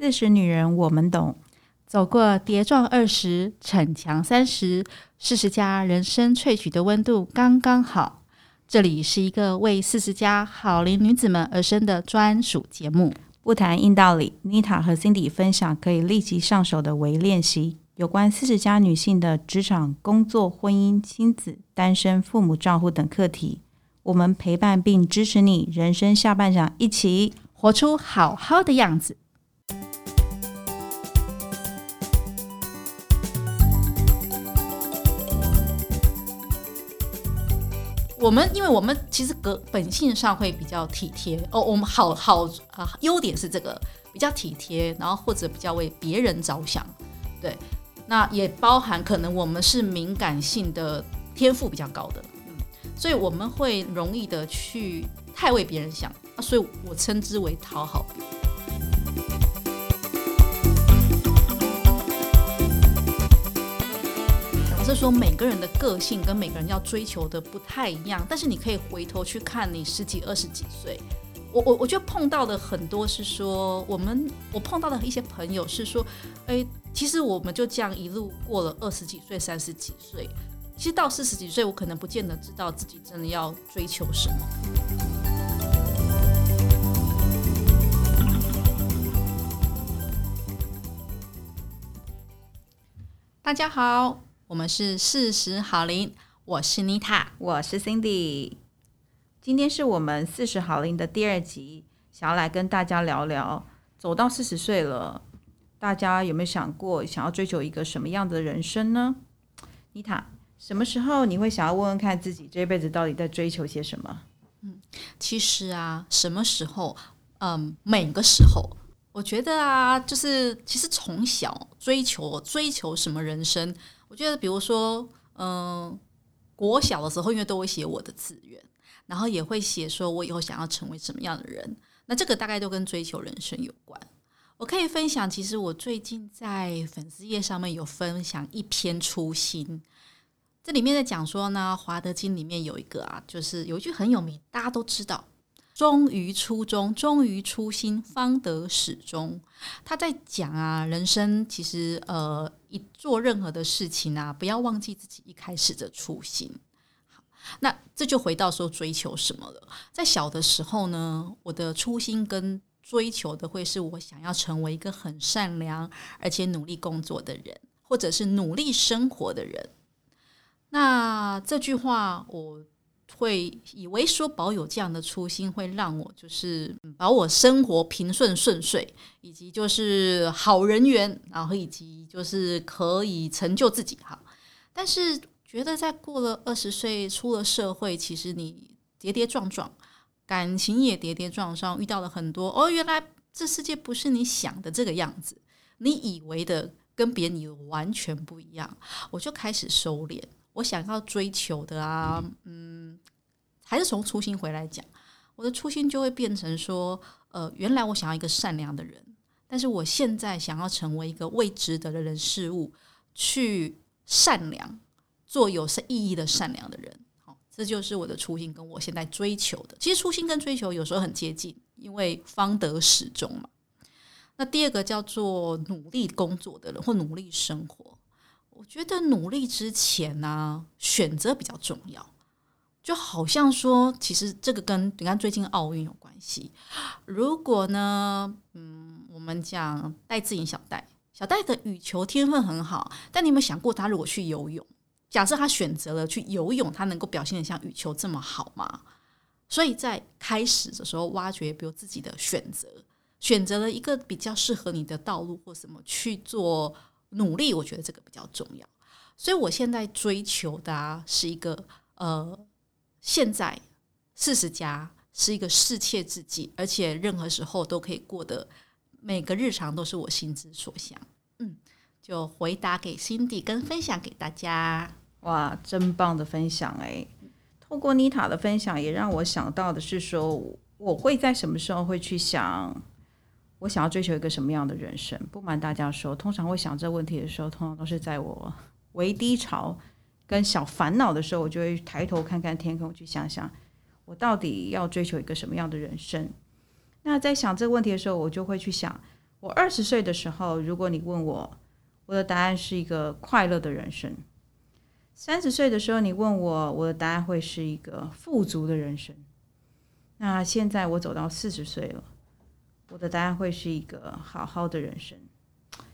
40女人我们懂，走过跌撞20，逞强30，40加人生萃取的温度刚刚好。这里是一个为40加好龄女子们而生的专属节目，不谈硬道理。 Nita 和 Cindy 分享可以立即上手的微练习，有关40加女性的职场、工作、婚姻、亲子、单身、父母照护等课题，我们陪伴并支持你人生下半场，一起活出好好的样子。因为我们其实本性上会比较体贴哦，我们优点是这个比较体贴，然后或者比较为别人着想，对，那也包含可能我们是敏感性的天赋比较高的，所以我们会容易的去太为别人想，所以我称之为讨好别人。是说每个人的个性跟每个人要追求的不太一样，但是你可以回头去看你十几、20几岁，我觉得碰到的很多是说，我碰到的一些朋友是说，哎，其实我们就这样一路过了20几岁、30几岁，其实到40几岁，我可能不见得知道自己真的要追求什么。大家好。我们是40好龄，我是 Nita， 我是 Cindy。 今天是我们40好龄的第二集，想要来跟大家聊聊，走到40岁了，大家有没有想过想要追求一个什么样的人生呢？ Nita， 什么时候你会想要问问看自己这辈子到底在追求些什么？其实啊，什么时候，每个时候，我觉得啊，就是其实从小追求什么人生，我觉得比如说国小的时候，因为都会写我的志愿，然后也会写说我以后想要成为什么样的人，那这个大概都跟追求人生有关。我可以分享，其实我最近在粉丝页上面有分享一篇初心，这里面在讲说呢，华德经里面有一个啊，就是有一句很有名，大家都知道，忠于初衷，忠于初心，方得始终。他在讲啊，人生其实做任何的事情啊，不要忘记自己一开始的初心。好，那这就回到说追求什么了。在小的时候呢，我的初心跟追求的会是我想要成为一个很善良而且努力工作的人，或者是努力生活的人。那这句话我会以为说保有这样的初心，会让我就是把我生活平顺顺遂，以及就是好人缘，然后以及就是可以成就自己。好，但是觉得在过了20岁出了社会，其实你跌跌撞撞，感情也跌跌撞撞，遇到了很多原来这世界不是你想的这个样子，你以为的跟别人以为完全不一样，我就开始收敛。我想要追求的啊，还是从初心回来讲，我的初心就会变成说，原来我想要一个善良的人，但是我现在想要成为一个为值得的人事物去善良，做有意义的善良的人。好，这就是我的初心跟我现在追求的。其实初心跟追求有时候很接近，因为方得始终嘛。那第二个叫做努力工作的人，或努力生活。我觉得努力之前呢，选择比较重要。就好像说，其实这个跟你看最近奥运有关系。如果呢，我们讲戴资颖小戴的羽球天分很好，但你有没有想过，他如果去游泳，假设他选择了去游泳，他能够表现得像羽球这么好吗？所以在开始的时候，挖掘比如自己的选择，选择了一个比较适合你的道路或什么去做。努力，我觉得这个比较重要，所以我现在追求的啊，是一个现在40+是一个适切自己，而且任何时候都可以过得，每个日常都是我心之所向。就回答给 Cindy 跟分享给大家。哇，真棒的分享哎！透过 Nita 的分享，也让我想到的是说，我会在什么时候会去想。我想要追求一个什么样的人生？不瞒大家说，通常会想这问题的时候，通常都是在我微低潮跟小烦恼的时候，我就会抬头看看天空，去想想我到底要追求一个什么样的人生。那在想这个问题的时候，我就会去想，我20岁的时候，如果你问我，我的答案是一个快乐的人生。30岁的时候你问我，我的答案会是一个富足的人生。那现在我走到40岁了，我的答案会是一个好好的人生。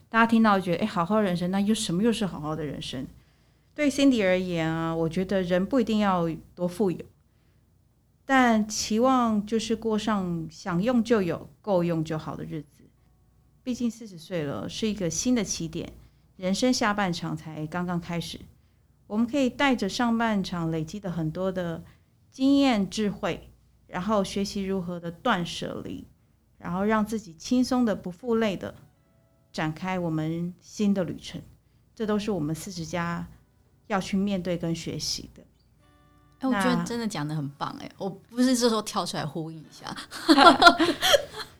大家听到觉得好好人生，那又什么又是好好的人生？对 Cindy 而言啊，我觉得人不一定要多富有，但期望就是过上想用就有、够用就好的日子。毕竟40岁了，是一个新的起点，人生下半场才刚刚开始。我们可以带着上半场累积的很多的经验、智慧，然后学习如何的断舍离，然后让自己轻松的、不负累的展开我们新的旅程。这都是我们40+要去面对跟学习的。我觉得真的讲得很棒，我不是这时候跳出来呼应一下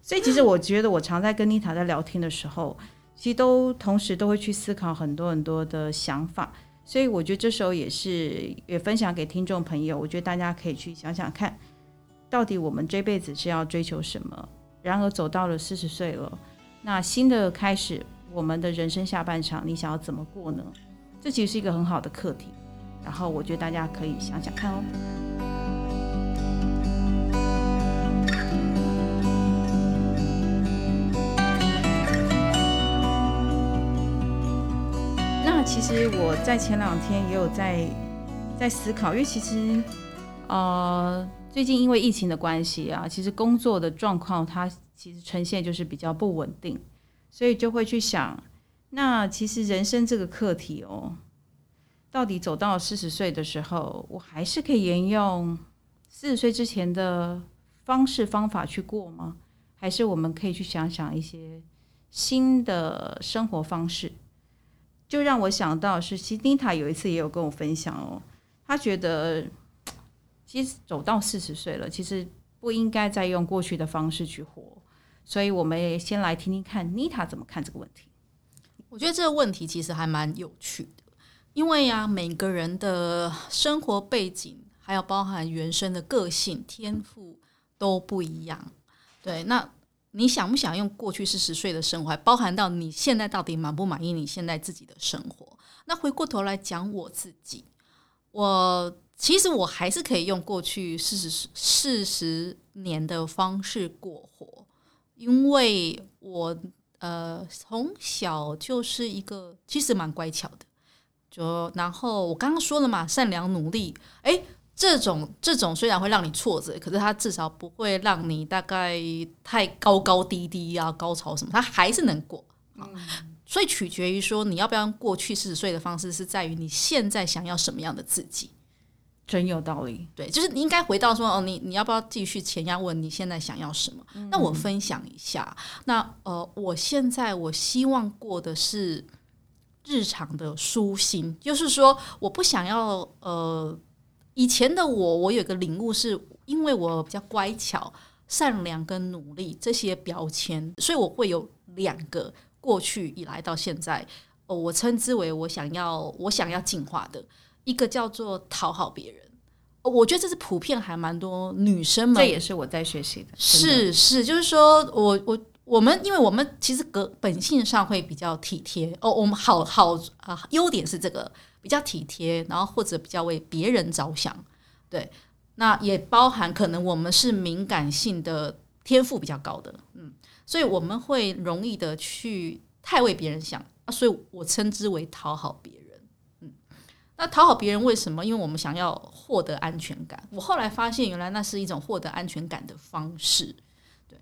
所以其实我觉得我常在跟Nita在聊天的时候，其实都同时都会去思考很多很多的想法，所以我觉得这时候也分享给听众朋友，我觉得大家可以去想想看，到底我们这辈子是要追求什么。然而走到了40岁了，那新的开始，我们的人生下半场你想要怎么过呢？这其实是一个很好的课题，然后我觉得大家可以想想看哦。那其实我在前2天也有在思考，因为其实最近因为疫情的关系啊，其实工作的状况它其实呈现就是比较不稳定，所以就会去想，那其实人生这个课题哦，到底走到40岁的时候，我还是可以沿用40岁之前的方式方法去过吗？还是我们可以去想想一些新的生活方式？就让我想到是，其实Nita有一次也有跟我分享哦，她觉得其实走到40岁了，其实不应该再用过去的方式去活。所以我们也先来听听看Nita怎么看这个问题。我觉得这个问题其实还蛮有趣的，因为啊，每个人的生活背景还有包含原生的个性天赋都不一样。对，那你想不想用过去40岁的生活，还包含到你现在到底满不满意你现在自己的生活？那回过头来讲我自己，其实我还是可以用过去40年的方式过活，因为我从小就是一个其实蛮乖巧的，然后我刚刚说了嘛，善良努力，这种虽然会让你挫折，可是它至少不会让你大概太高高低低啊，高潮什么它还是能过。所以取决于说你要不要用过去40岁的方式，是在于你现在想要什么样的自己。真有道理。对，就是你应该回到说你要不要继续前要问你现在想要什么。那我分享一下，那我现在我希望过的是日常的舒心，就是说我不想要以前的我有一个领悟，是因为我比较乖巧、善良跟努力这些标签，所以我会有2个过去以来到现在，我称之为我想要进化的，一个叫做讨好别人。我觉得这是普遍还蛮多女生们，这也是我在学习的。是，就是说我们因为我们其实本性上会比较体贴我们好优点是这个比较体贴，然后或者比较为别人着想。对，那也包含可能我们是敏感性的天赋比较高的，所以我们会容易的去太为别人想所以我称之为讨好别人。那讨好别人为什么？因为我们想要获得安全感。我后来发现原来那是一种获得安全感的方式。对，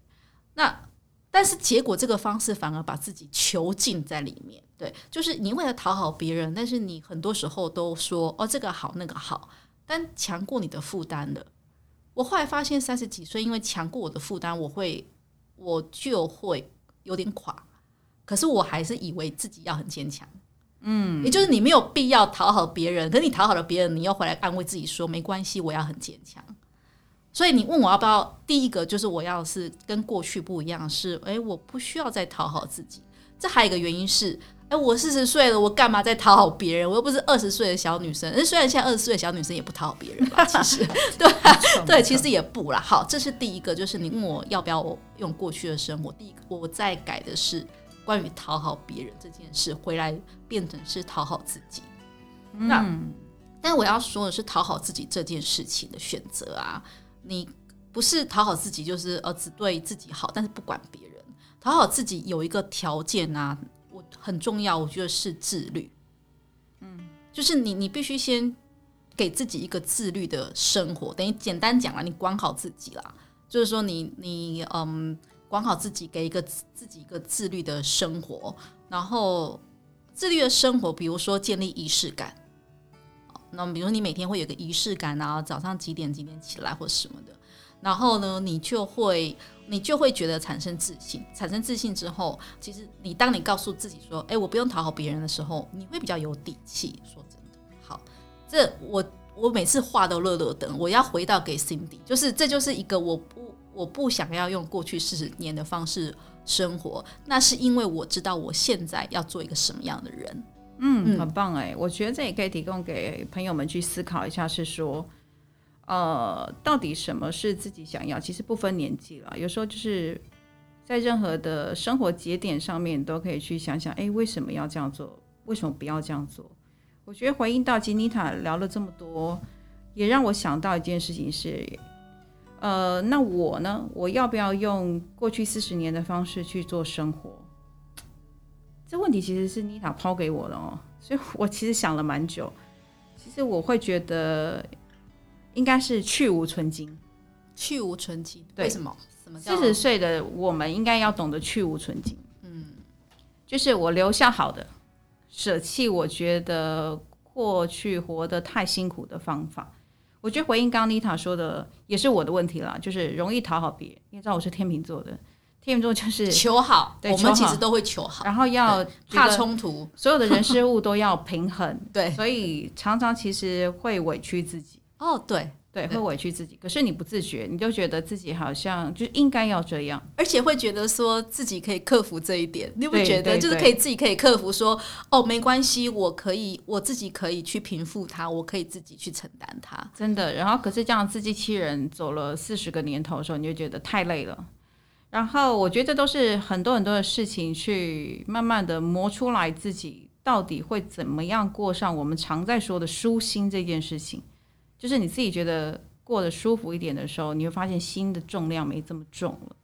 但是结果这个方式反而把自己囚禁在里面。对，就是你为了讨好别人，但是你很多时候都说这个好那个好，但强过你的负担了。我后来发现30几岁因为强过我的负担，我就会有点垮，可是我还是以为自己要很坚强。也就是你没有必要讨好别人，可是你讨好了别人，你又回来安慰自己说没关系，我要很坚强。所以你问我要不要，第一个就是我要是跟过去不一样，是我不需要再讨好自己。这还有一个原因是我40岁了，我干嘛在讨好别人？我又不是20岁的小女生。虽然现在20岁的小女生也不讨好别人吧，其实对对，其实也不啦。好，这是第一个，就是你问我要不要我用过去的生活。第一个，我在改的是关于讨好别人这件事，回来变成是讨好自己。那但我要说的是，讨好自己这件事情的选择啊，你不是讨好自己就是只对自己好，但是不管别人。讨好自己有一个条件啊。很重要，我觉得是自律。就是你必须先给自己一个自律的生活，等于简单讲啦，你管好自己啦，就是说你管好自己，给自己一个自律的生活。然后自律的生活，比如说建立仪式感，那比如说你每天会有个仪式感啊，早上几点起来或什么的。然后呢，你就会觉得产生自信，产生自信之后，其实当你告诉自己说，哎，我不用讨好别人的时候，你会比较有底气。说真的，好，这我每次话都乐乐等，我要回到给 Cindy， 就是这就是一个我不想要用过去40年的方式生活，那是因为我知道我现在要做一个什么样的人。很棒哎，我觉得这也可以提供给朋友们去思考一下，是说。到底什么是自己想要？其实不分年纪了，有时候就是在任何的生活节点上面，都可以去想想，哎，为什么要这样做？为什么不要这样做？我觉得回应到Nita聊了这么多，也让我想到一件事情是，那我呢？我要不要用过去40年的方式去做生活？这问题其实是Nita抛给我的哦，所以我其实想了蛮久。其实我会觉得。应该是去无存精，去无存精。对，为什么？40岁的我们应该要懂得去无存精。就是我留下好的，舍弃我觉得过去活得太辛苦的方法。我觉得回应刚刚Nita说的，也是我的问题啦，就是容易讨好别人。你知道我是天秤座的，天秤座就是求好，我们其实都会求好，然后要怕冲突，所有的人事物都要平衡。对，所以常常其实会委屈自己。对，会委屈自己，可是你不自觉，你就觉得自己好像就应该要这样，而且会觉得说自己可以克服这一点。你不觉得就是自己可以克服说，哦，没关系，我自己可以去平复它，我可以自己去承担它。真的，然后可是这样自欺欺人走了40个年头的时候，你就觉得太累了。然后我觉得这都是很多的事情去慢慢的磨出来，自己到底会怎么样过上我们常在说的舒心这件事情。就是你自己觉得过得舒服一点的时候，你会发现心的重量没这么重了。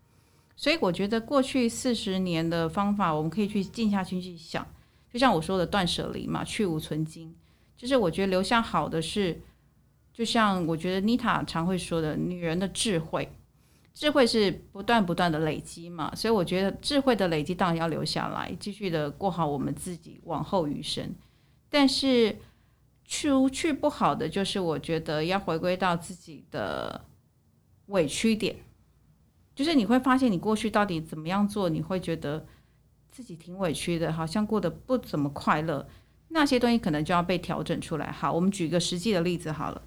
所以我觉得过去40年的方法，我们可以去静下去想，就像我说的断舍离嘛，去无存精。就是我觉得留下好的是，就像我觉得Nita常会说的，女人的智慧，智慧是不断的累积嘛。所以我觉得智慧的累积当然要留下来，继续的过好我们自己往后余生。但是去不好的，就是我觉得要回归到自己的委屈点，就是你会发现你过去到底怎么样做，你会觉得自己挺委屈的，好像过得不怎么快乐，那些东西可能就要被调整出来。好，我们举一个实际的例子好了，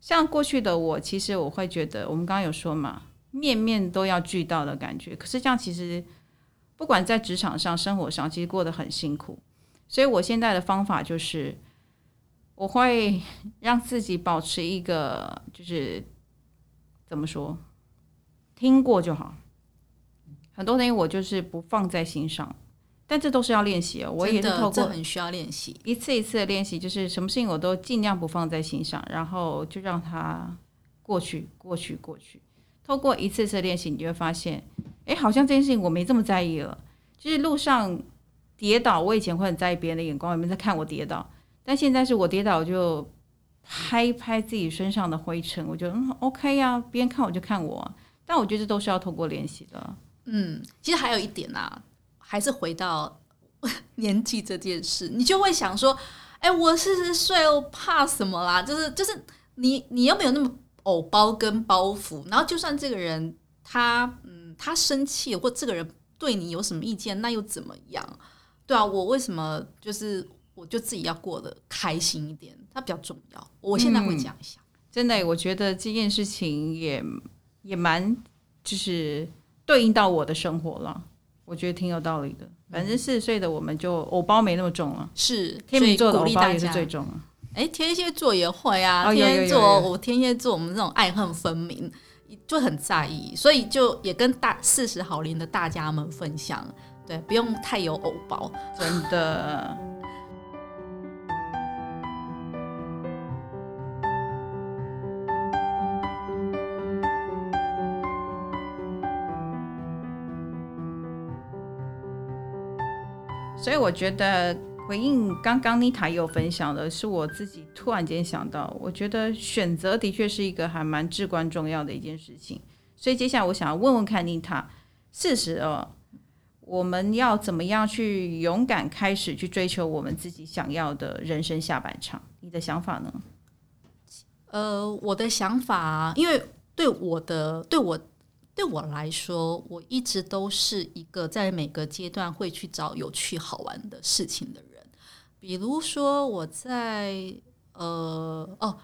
像过去的我，其实我会觉得我们刚刚有说嘛，面面都要俱到的感觉，可是这样其实不管在职场上生活上，其实过得很辛苦。所以我现在的方法就是我会让自己保持一个，就是怎么说，听过就好。很多东西我就是不放在心上，但这都是要练习。我也是透过这很需要练习，一次一次的练习，就是什么事情我都尽量不放在心上，然后就让它过去。透过一次次的练习，你就会发现，哎，好像这件事情我没这么在意了。就是路上跌倒，我以前会很在意别人的眼光，有没有在看我跌倒。但现在是我跌倒，我就拍一拍自己身上的灰尘，我觉得OK 啊，别人看我就看我啊。但我觉得这都是要透过练习的。其实还有一点啊，还是回到年纪这件事，你就会想说，哎，我40岁，我怕什么啦？就是你又没有那么偶包跟包袱，然后就算这个人他生气，或这个人对你有什么意见，那又怎么样？对啊，我为什么就是？我就自己要过得开心一点，它比较重要。我现在会讲一下，真的，我觉得这件事情也蛮就是对应到我的生活了，我觉得挺有道理的。反正4岁的我们就偶包没那么重了，是，天秤座的偶包也是最重了。哎，天蝎座也会啊，天蝎座我天蝎座我们这种爱恨分明，就很在意，所以就也跟40好龄的大家们分享，对，不用太有偶包，真的。所以我觉得回应刚刚 Nita 有分享的是我自己突然间想到，我觉得选择的确是一个还蛮至关重要的一件事情。所以接下来我想要问问看 Nita， 40，我们要怎么样去勇敢开始去追求我们自己想要的人生下半场？你的想法呢？我的想法，因为对我来说，我一直都是一个在每个阶段会去找有趣好玩的事情的人。比如说我在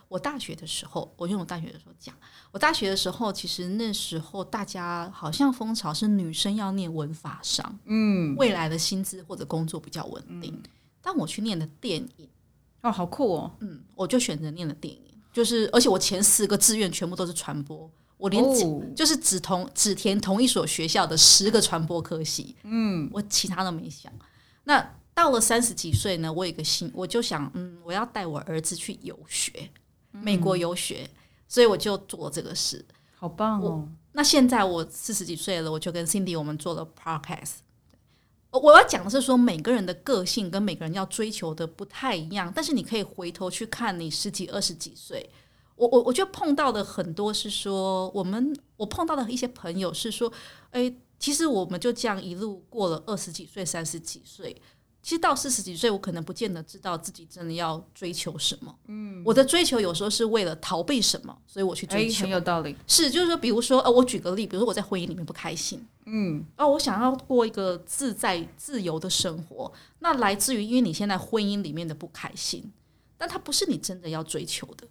我大学的时候，我用我大学的时候讲，我大学的时候其实那时候大家好像风潮是女生要念文法商，未来的薪资或者工作比较稳定。但我去念了电影，哦，好酷哦，我就选择念了电影，就是而且我前10个志愿全部都是传播。我连就是只填同一所学校的10个传播科系，我其他都没想。那到了30几岁呢，我就想，我要带我儿子去游学，美国游学，所以我就做这个事。好棒哦！那现在我40几岁了，我就跟 Cindy 我们做了 podcast。我要讲的是说，每个人的个性跟每个人要追求的不太一样，但是你可以回头去看你10几、20几岁。我就碰到的很多是说，我碰到的一些朋友是说，其实我们就这样一路过了20几岁、30几岁，其实到40几岁，我可能不见得知道自己真的要追求什么。我的追求有时候是为了逃避什么，所以我去追求。很有道理。是，就是说，比如说，我举个例，比如说我在婚姻里面不开心，我想要过一个自在自由的生活，那来自于因为你现在婚姻里面的不开心，但它不是你真的要追求的。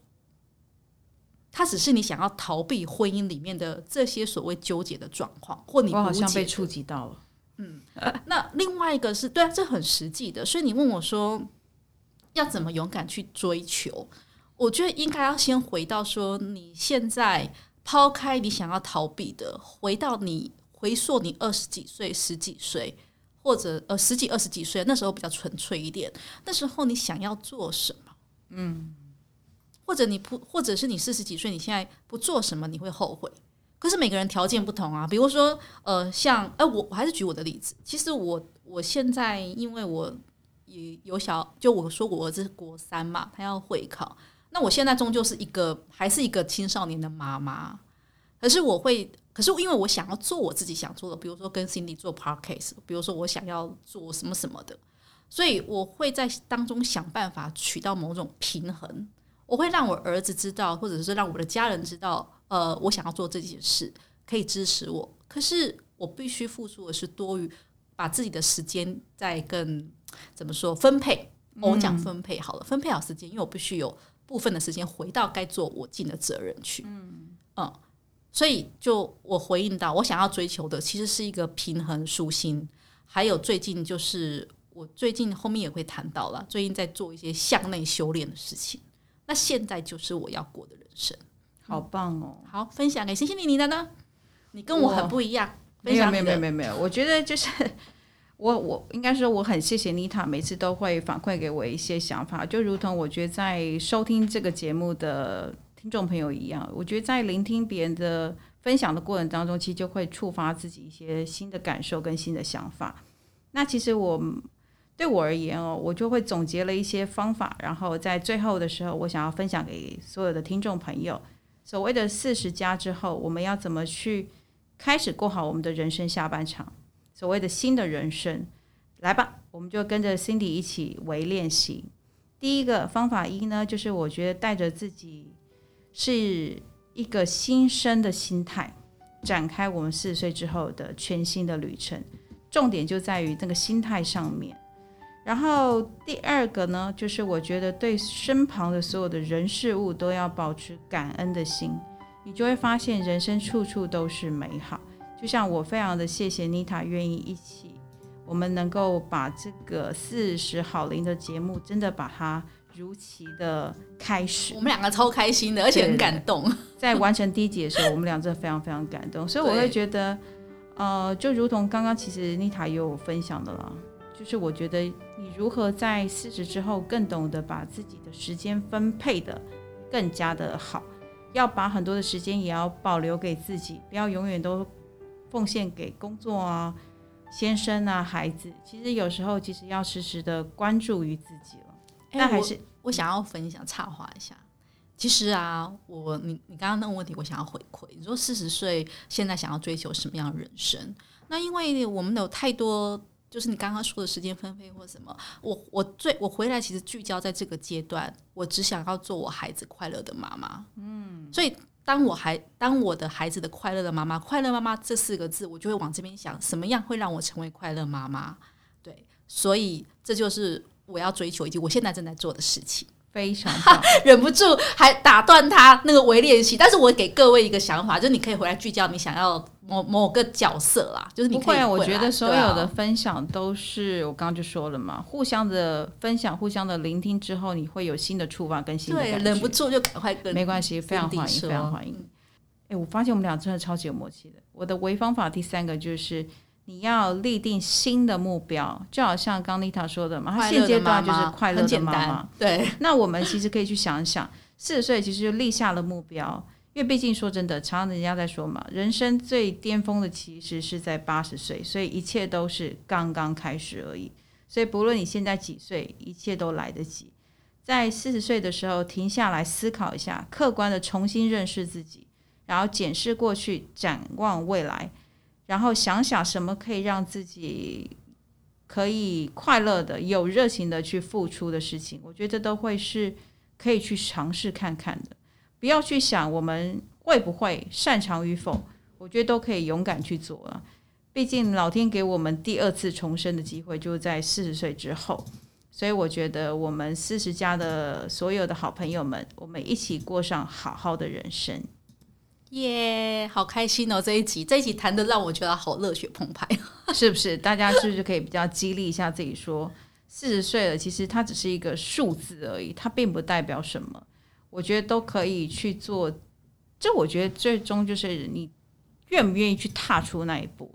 它只是你想要逃避婚姻里面的这些所谓纠结的状况，或你无解的。我好像被触及到了。那另外一个是，对啊，这很实际的。所以你问我说要怎么勇敢去追求，我觉得应该要先回到说，你现在抛开你想要逃避的，回到你回溯你20几岁、10几岁，或者10几、20几岁，那时候比较纯粹一点。那时候你想要做什么？或者是你40几岁，你现在不做什么你会后悔。可是每个人条件不同啊，比如说像我还是举我的例子。其实我现在因为我也有就我说我儿子国3嘛，他要会考。那我现在终究是还是一个青少年的妈妈。可是因为我想要做我自己想做的，比如说跟 Cindy 做 podcast， 比如说我想要做什么什么的，所以我会在当中想办法取到某种平衡。我会让我儿子知道，或者是让我的家人知道，我想要做这件事，可以支持我。可是我必须付出的是多余，把自己的时间再更怎么说分配？我讲分配好了，分配好时间，因为我必须有部分的时间回到该做我尽的责任去。所以就我回应到，我想要追求的其实是一个平衡、舒心，还有最近就是我最近后面也会谈到了，最近在做一些向内修炼的事情。那现在就是我要过的人生。好棒哦！好，分享给星星妮妮的呢？你跟我很不一样。分享你的。没有，我觉得就是我应该说我很谢谢 Nita 每次都会反馈给我一些想法，就如同我觉得在收听这个节目的听众朋友一样，我觉得在聆听别人的分享的过程当中，其实就会触发自己一些新的感受跟新的想法。那其实对我而言我就会总结了一些方法，然后在最后的时候我想要分享给所有的听众朋友，所谓的40+之后我们要怎么去开始过好我们的人生下半场，所谓的新的人生。来吧，我们就跟着 Cindy 一起微练习。第一个方法1呢，就是我觉得带着自己是一个新生的心态，展开我们40岁之后的全新的旅程，重点就在于那个心态上面。然后第2个呢，就是我觉得对身旁的所有的人事物都要保持感恩的心，你就会发现人生处处都是美好。就像我非常的谢谢 Nita 愿意一起我们能够把这个40好龄的节目真的把它如期的开始，我们两个超开心的，而且很感动。在完成第一集的时候我们俩真的非常非常感动，所以我会觉得就如同刚刚其实Nita也有分享的啦，就是我觉得你如何在40之后更懂得把自己的时间分配的更加的好，要把很多的时间也要保留给自己，不要永远都奉献给工作啊、先生啊、孩子，其实有时候其实要时时的关注于自己了。但还是 我想要分享插话一下，其实啊，你刚刚那个问题我想要回馈，你说40岁现在想要追求什么样的人生，那因为我们有太多就是你刚刚说的时间分配或什么，我回来其实聚焦在这个阶段，我只想要做我孩子快乐的妈妈。所以当我的孩子的快乐的妈妈，快乐妈妈这4个字，我就会往这边想，什么样会让我成为快乐妈妈？对，所以这就是我要追求以及我现在正在做的事情。非常棒忍不住还打断他那个微练习，但是我给各位一个想法，就是你可以回来聚焦你想要某个角色啦，就是你可以回来。不会，我觉得所有的分享都是我刚刚就说了嘛，互相的分享，互相的聆听之后，你会有新的触发跟新的感觉。对，忍不住就赶快跟，没关系，非常欢迎，非常欢迎。我发现我们俩真的超级有默契的。我的微方法第3个就是你要立定新的目标，就好像刚Nita说的嘛，她现阶段就是快乐的妈妈。对，那我们其实可以去想一想，40岁其实就立下了目标，因为毕竟说真的，常常人家在说嘛，人生最巅峰的其实是在80岁，所以一切都是刚刚开始而已。所以不论你现在几岁，一切都来得及。在40岁的时候停下来思考一下，客观的重新认识自己，然后检视过去，展望未来。然后想想什么可以让自己可以快乐的、有热情的去付出的事情，我觉得都会是可以去尝试看看的。不要去想我们会不会擅长与否，我觉得都可以勇敢去做了。毕竟老天给我们第2次重生的机会，就在40岁之后。所以我觉得我们40+ 的所有的好朋友们，我们一起过上好好的人生。耶、好开心哦！这一集谈的让我觉得好热血澎湃，是不是？大家是不是可以比较激励一下自己说，40岁了，其实它只是一个数字而已，它并不代表什么。我觉得都可以去做，这我觉得最终就是你愿不愿意去踏出那一步。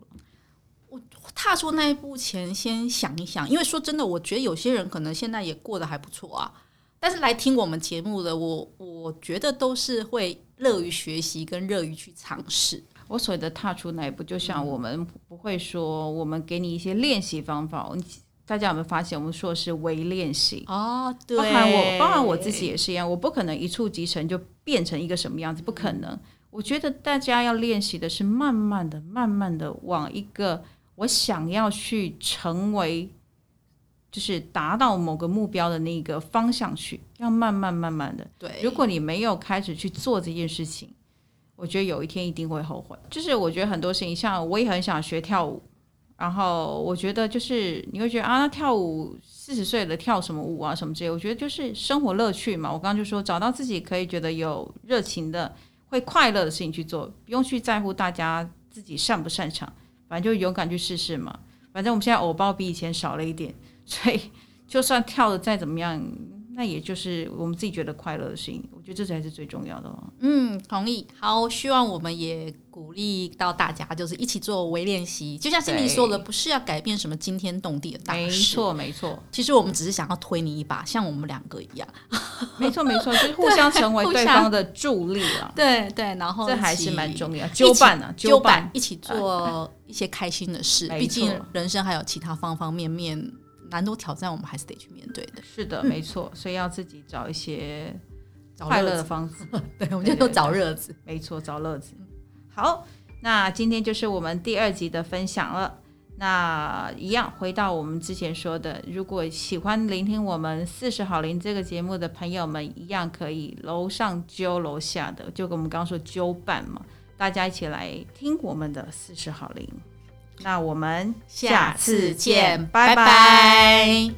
踏出那一步前，先想一想，因为说真的，我觉得有些人可能现在也过得还不错啊。但是来听我们节目的我觉得都是会乐于学习跟乐于去尝试。我所谓的踏出那一步，就像我们不会说我们给你一些练习方法，大家有没有发现我们说的是微练习？哦，对，包含我自己也是一样，我不可能一触即成就变成一个什么样子，不可能。我觉得大家要练习的是慢慢的、慢慢的往一个我想要去成为，就是达到某个目标的那个方向去，要慢慢的。对，如果你没有开始去做这件事情，我觉得有一天一定会后悔。就是我觉得很多事情，像我也很想学跳舞，然后我觉得就是你会觉得啊，跳舞40岁了跳什么舞啊什么之类，我觉得就是生活乐趣嘛。我刚刚就说，找到自己可以觉得有热情的、会快乐的事情去做，不用去在乎大家自己擅不擅长，反正就勇敢去试试嘛。反正我们现在偶包比以前少了一点。所以就算跳的再怎么样，那也就是我们自己觉得快乐的事情，我觉得这才是最重要的哦。同意。好，希望我们也鼓励到大家，就是一起做微练习，就像Cindy说的，不是要改变什么惊天动地的大事，没错，其实我们只是想要推你一把，像我们2个一样没错，就是互相成为对方的助力啊。对，然后这还是蛮重要，纠伴一起做一些开心的事，毕竟人生还有其他方方面面难度挑战，我们还是得去面对的。是的，没错，所以要自己找一些快乐的方式。对，我们就说找乐子，没错，找乐子。好，那今天就是我们第2集的分享了。那一样回到我们之前说的，如果喜欢聆听我们40好龄这个节目的朋友们，一样可以楼上揪楼下的，就跟我们刚刚说揪伴嘛，大家一起来听我们的40好龄。那我们下次见，拜拜。